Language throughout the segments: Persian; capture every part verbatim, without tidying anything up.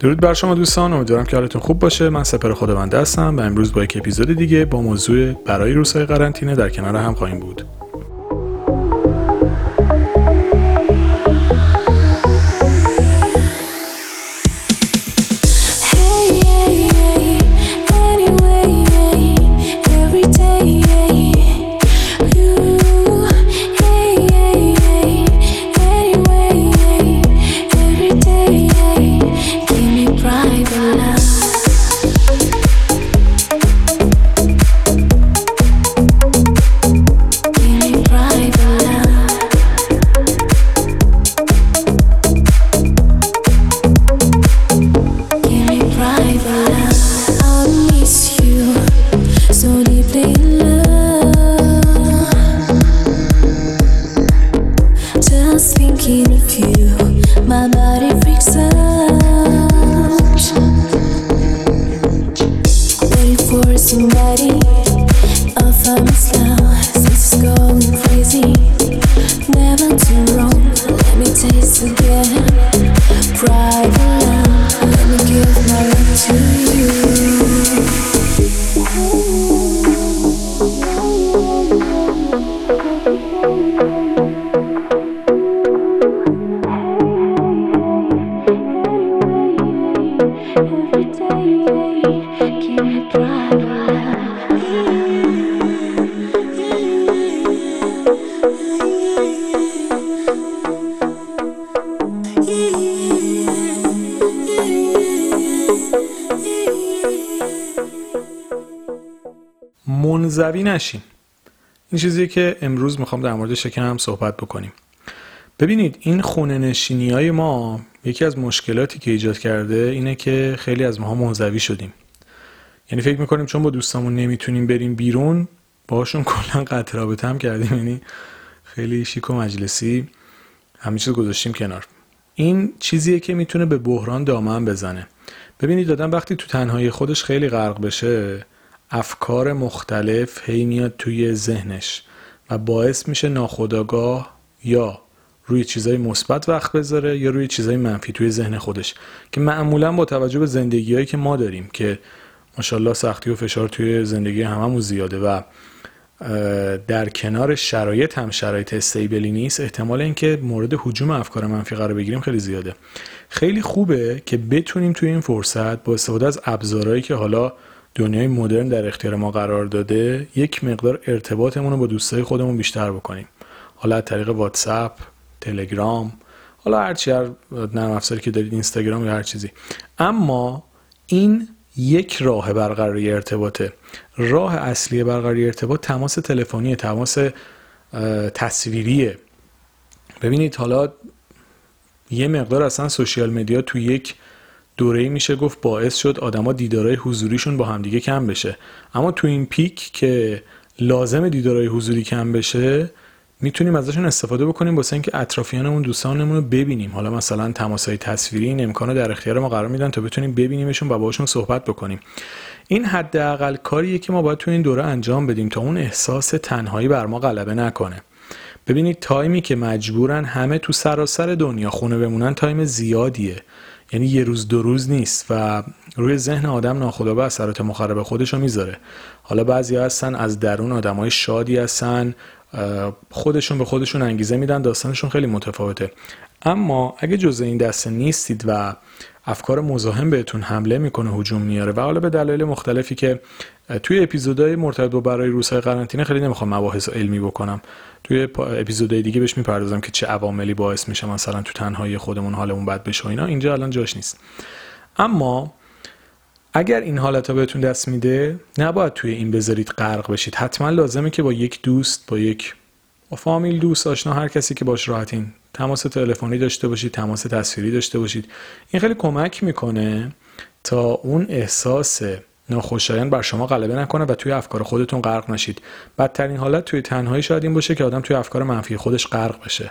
درود بر شما دوستان، امیدوارم که حالتون خوب باشه. من سپر خداونده هستم و امروز با یک اپیزود دیگه با موضوع برای روزهای قرنطینه در کنار هم خواهیم بود. منزوی نشین. این چیزیه که امروز میخوام در مورد شکن هم صحبت بکنیم. ببینید این خونه نشینی های ما یکی از مشکلاتی که ایجاد کرده اینه که خیلی از ماها منزوی شدیم. یعنی فکر میکنیم چون با دوستامون نمیتونیم بریم بیرون باهاشون کلا قطع رابطه هم کردیم، یعنی خیلی شیک و مجلسی همه چیز گذاشتیم کنار. این چیزیه که میتونه به بحران دامن بزنه. ببینید آدم وقتی تو تنهایی خودش خیلی غرق بشه، افکار مختلف هی میاد توی ذهنش و باعث میشه ناخودآگاه یا روی چیزای مثبت وقت بذاره یا روی چیزای منفی توی ذهن خودش، که معمولا با توجه به زندگی‌هایی که ما داریم که ماشاءالله سختی و فشار توی زندگی هممون زیاده و در کنار شرایط هم شرایط استیبلی نیست، احتمال اینکه مورد هجوم افکار منفی قرار بگیریم خیلی زیاده. خیلی خوبه که بتونیم توی این فرصت با استفاده از ابزارهایی که حالا دنیای مدرن در اختیار ما قرار داده یک مقدار ارتباطمون رو با دوستای خودمون بیشتر بکنیم، حالا از طریق واتساپ، تلگرام، حالا هر چی، هر نرم افزاری که دارید، اینستاگرام یا هر چیزی. اما این یک راه برقراری ارتباطه. راه اصلی برقراری ارتباط تماس تلفنی، تماس تصویریه. ببینید حالا یه مقدار اصلا سوشیال مدیا تو یک دوره‌ای میشه گفت باعث شد آدما دیدارای حضوریشون با همدیگه کم بشه، اما تو این پیک که لازم دیدارای حضوری کم بشه میتونیم ازشون استفاده بکنیم واسه اینکه اطرافیانمون، دوستانمون رو ببینیم. حالا مثلا تماس‌های تصویری این امکانو در اختیار ما قرار میدن تا بتونیم ببینیمشون و باهاشون صحبت بکنیم. این حداقل کاریه که ما باید تو این دوره انجام بدیم تا اون احساس تنهایی بر ما غلبه نکنه. ببینید تایمی که مجبورن همه تو سراسر دنیا خونه بمونن تایم زیادیه، یعنی یه روز دو روز نیست و روی ذهن آدم ناخودآگاه اثرات مخرب خودشو میذاره. حالا بعضیا هستن از درون آدمای شادی هستن، خودشون به خودشون انگیزه میدن، داستانشون خیلی متفاوته. اما اگه جزء این دسته نیستید و افکار مزاحم بهتون حمله میکنه، هجوم میاره و حالا به دلایل مختلفی که توی اپیزودهای مرتبط با برای روزهای قرنطینه خیلی نمیخوام مباحث علمی بکنم، توی اپیزودهای دیگه بهش میپردازم که چه عواملی باعث میشه مثلا تو تنهایی خودمون حالمون بد بشه و اینا، اینجا الان جاش نیست. اما اگر این حالت‌ها بهتون دست میده نباید توی این بذارید غرق بشید. حتما لازمه که با یک دوست، با یک فامیل، دوست، آشنا، هر کسی که باش راحتین تماس تلفنی داشته باشید، تماس تصویری داشته باشید. این خیلی کمک میکنه تا اون احساس ناخوشایند بر شما غلبه نکنه و توی افکار خودتون غرق نشید. بدترین حالت توی تنهایی شاید این باشه که آدم توی افکار منفی خودش غرق بشه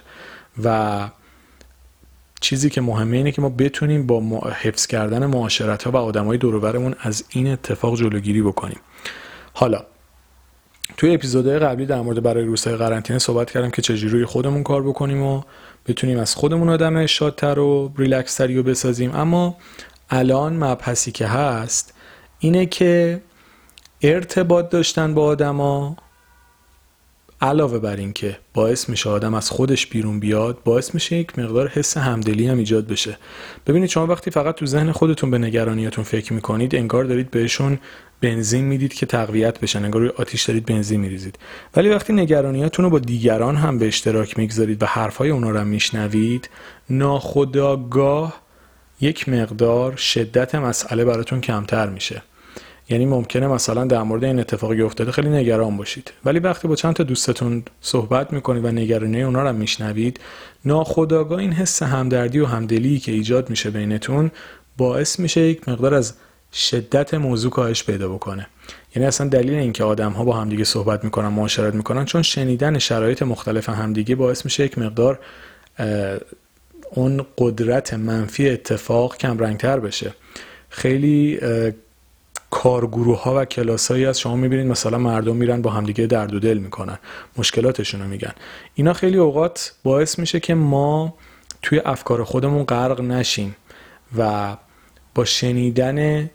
و چیزی که مهمه اینه که ما بتونیم با حفظ کردن معاشرت‌ها و آدم‌های دور و برمون از این اتفاق جلوگیری بکنیم. حالا توی اپیزودهای قبلی در مورد برای روزهای قرنطینه صحبت کردم که چجوری روی خودمون کار بکنیم و بتونیم از خودمون آدم شادتر و ریلکس‌تری رو بسازیم. اما الان مبحثی که هست اینه که ارتباط داشتن با آدما علاوه بر این که باعث میشه آدم از خودش بیرون بیاد، باعث میشه یک مقدار حس همدلی هم ایجاد بشه. ببینید شما وقتی فقط تو ذهن خودتون به نگرانیاتون فکر میکنید، انگار دارید بهشون بنزین میدید که تقویت بشن، انگار روی آتیش دارید بنزین میریزید. ولی وقتی نگرانیاتون رو با دیگران هم به اشتراک میگذارید و حرفای اونا رو هم میشنوید، ناخودآگاه یک مقدار شدت مسئله براتون کمتر میشه. یعنی ممکنه مثلا در مورد این اتفاقی افتاده خیلی نگران باشید، ولی وقتی با چند تا دوستتون صحبت میکنید و نگرانی اونا رو میشنوید، ناخودآگاه این حس همدردی و همدلی که ایجاد میشه بینتون باعث میشه یک مقدار از شدت موضوع کاهش پیدا بکنه. یعنی اصلا دلیل این که آدم‌ها با همدیگه صحبت میکنن، معاشرت میکنن، چون شنیدن شرایط مختلف همدیگه باعث میشه یک مقدار اون قدرت منفی اتفاق کم رنگتر بشه. خیلی کارگروه‌ها و کلاسایی از شما می‌بینید مثلا مردم میرن با همدیگه درد و دل میکنن، مشکلاتشون رو میگن. اینا خیلی اوقات باعث میشه که ما توی افکار خودمون غرق نشیم و با شنیدن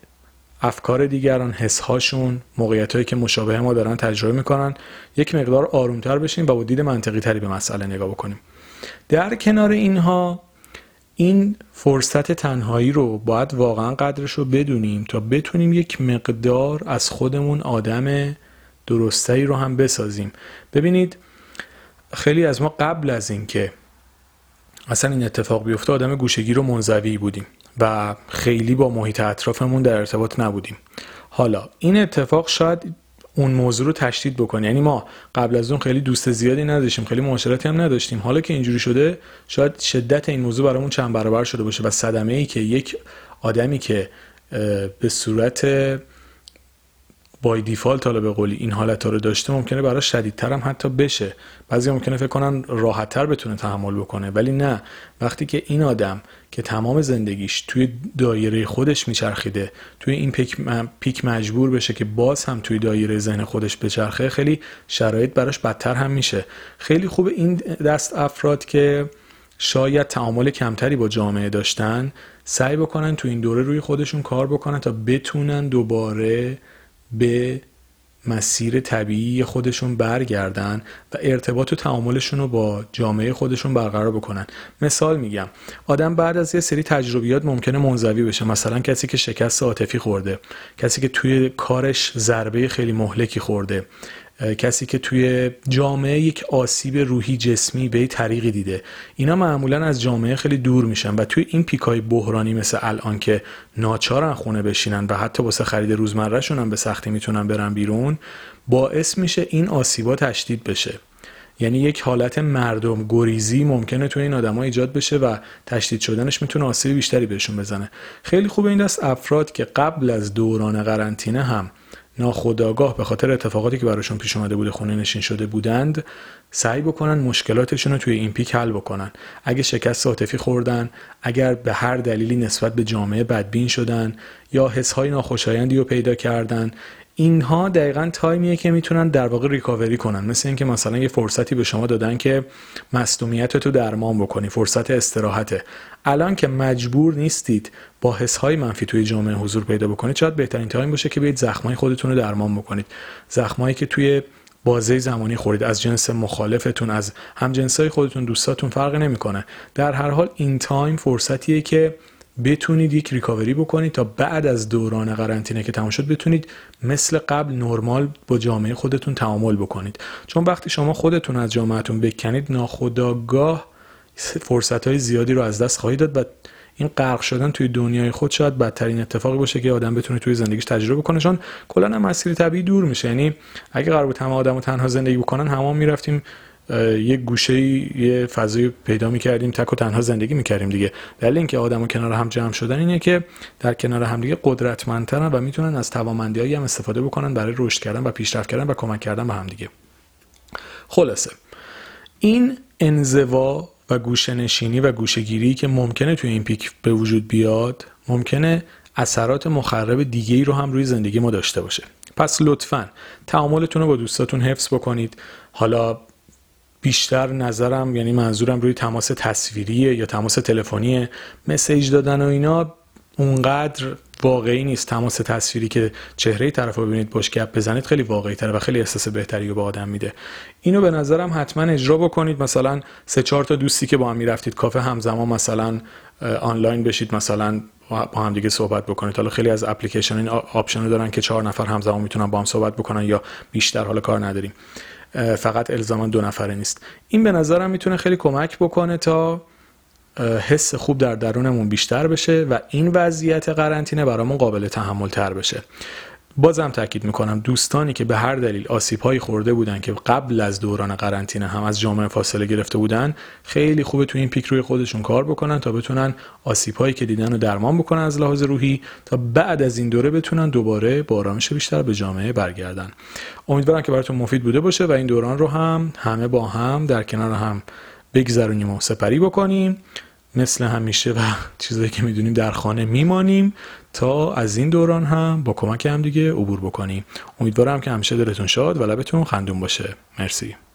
افکار دیگران، حس‌هاشون، موقعیتایی که مشابه ما دارن تجربه میکنن، یک مقدار آرومتر بشیم و با دید منطقی تری به مسئله نگاه بکنیم. در کنار اینها این فرصت تنهایی رو باید واقعا قدرش رو بدونیم تا بتونیم یک مقدار از خودمون آدم درستی رو هم بسازیم. ببینید خیلی از ما قبل از این که اصلا این اتفاق بیفته آدم گوشه‌گیر و منزوی بودیم و خیلی با محیط اطرافمون در ارتباط نبودیم. حالا این اتفاق شاید اون موضوع رو تشدید بکنه، یعنی ما قبل از اون خیلی دوست زیادی نداشتیم، خیلی معاشرتی هم نداشتیم. حالا که اینجوری شده شاید شدت این موضوع برامون چند برابر شده باشه و صدمه ای که یک آدمی که به صورت بای دیفالت حالا به قولی این حالت‌ها رو داشته ممکنه براش شدیدتر هم حتی بشه. بعضی ممکنه فکر کنن راحت‌تر بتونه تحمل بکنه، ولی نه. وقتی که این آدم که تمام زندگیش توی دایره خودش میچرخیده، توی این پیک مجبور بشه که باز هم توی دایره ذهن خودش بچرخه، خیلی شرایط براش بدتر هم میشه. خیلی خوبه این دست افراد که شاید تعامل کمتری با جامعه داشتن، سعی بکنن تو این دوره روی خودشون کار بکنن تا بتونن دوباره به مسیر طبیعی خودشون برگردن و ارتباط و تعاملشون رو با جامعه خودشون برقرار بکنن. مثال میگم، آدم بعد از یه سری تجربیات ممکنه منزوی بشه، مثلا کسی که شکست عاطفی خورده، کسی که توی کارش ضربه خیلی مهلکی خورده، کسی که توی جامعه یک آسیب روحی جسمی به طریقی دیده، اینا معمولا از جامعه خیلی دور میشن و توی این پیکای بحرانی مثل الان که ناچارن خونه بشینن و حتی واسه خرید روزمره شون هم به سختی میتونن برن بیرون، باعث میشه این آسیبا تشدید بشه. یعنی یک حالت مردم گریزی ممکنه توی این آدم‌ها ایجاد بشه و تشدید شدنش میتونه آسیب بیشتری بهشون بزنه. خیلی خوبه این دست افراد که قبل از دوران قرنطینه هم ناخودآگاه به خاطر اتفاقاتی که براشون پیش اومده بوده خونه نشین شده بودند، سعی بکنن مشکلاتشون رو توی این پیک حل بکنن. اگه شکست عاطفی خوردن، اگر به هر دلیلی نسبت به جامعه بدبین شدن یا حس‌های ناخوشایندی رو پیدا کردن، اینها دقیقاً تایمیه که میتونن در واقع ریکاوری کنن. مثل اینکه مثلا یه فرصتی به شما دادن که مصدومیتتو درمان بکنی، فرصت استراحته. الان که مجبور نیستید با حس‌های منفی توی جامعه حضور پیدا بکنید، شاید بهترین تایم باشه که بیاید زخمای خودتون رو درمان بکنید. زخمایی که توی بازه زمانی خورید، از جنس مخالفتون، از همجنسای خودتون، دوستاتون، فرقی نمی‌کنه. در هر حال این تایم فرصتیه که بتونید یک ریکاوری بکنید تا بعد از دوران قرنطینه که تموم شد بتونید مثل قبل نرمال با جامعه خودتون تعامل بکنید. چون وقتی شما خودتون از جامعهتون بکنید، ناخودآگاه فرصت‌های زیادی رو از دست خواهید داد و این غرق شدن توی دنیای خود شاید بدترین اتفاقی باشه که آدم بتونه توی زندگیش تجربه کنه. چون کلاً هم مسیر طبیعی دور میشه. یعنی اگه قرار بود همه آدمو تنها زندگی بکنن، همون میرفتیم یه گوشه‌ای یه فضایی پیدا می‌کردیم، تک و تنها زندگی می‌کردیم دیگه. دلیل اینکه آدم‌ها کنار هم جمع شدن اینه که در کنار هم دیگه قدرتمندترن و میتونن از توانمندی‌هایی هم استفاده بکنن برای رشد کردن و پیشرفت کردن و کمک کردن به هم دیگه. خلاصه این انزوا و گوشه نشینی و گوشه گیری که ممکنه توی این پیک به وجود بیاد، ممکنه اثرات مخرب دیگه‌ای رو هم روی زندگی ما داشته باشه. پس لطفاً تعاملتون رو با دوستاتون حفظ بکنید. حالا بیشتر نظرم، یعنی منظورم روی تماس تصویریه یا تماس تلفنیه، مسیج دادن و اینا اونقدر واقعی نیست. تماس تصویری که چهره طرف رو ببینید، باش گپ بزنید، خیلی واقعی تره و خیلی احساس بهتری رو به آدم میده. اینو به نظرم حتما اجرا بکنید. مثلا سه چهار تا دوستی که با هم میرفتید کافه همزمان مثلا آنلاین بشید، مثلا با هم دیگه صحبت بکنید. حالا خیلی از اپلیکیشن این آپشن رو دارن که چهار نفر همزمان میتونن با هم صحبت بکنن یا بیشتر، حالا کار نداریم، فقط الزاما دو نفره نیست. این به نظرم میتونه خیلی کمک بکنه تا حس خوب در درونمون بیشتر بشه و این وضعیت قرنطینه برامون قابل تحمل تر بشه. بازم تاکید میکنم دوستانی که به هر دلیل آسیب‌هایی خورده بودن که قبل از دوران قرنطینه هم از جامعه فاصله گرفته بودن، خیلی خوبه تو این پیک روی خودشون کار بکنن تا بتونن آسیب‌هایی که دیدن رو درمان بکنن از لحاظ روحی، تا بعد از این دوره بتونن دوباره با آرامش بیشتر به جامعه برگردن. امیدوارم که براتون مفید بوده باشه و این دوران رو هم همه با هم در کنار هم بگذرونیم و سپری بکنیم. مثل همیشه و چیزایی که میدونیم در خانه میمانیم تا از این دوران هم با کمک هم دیگه عبور بکنیم. امیدوارم که همیشه دلتون شاد و لبتون خندون باشه. مرسی.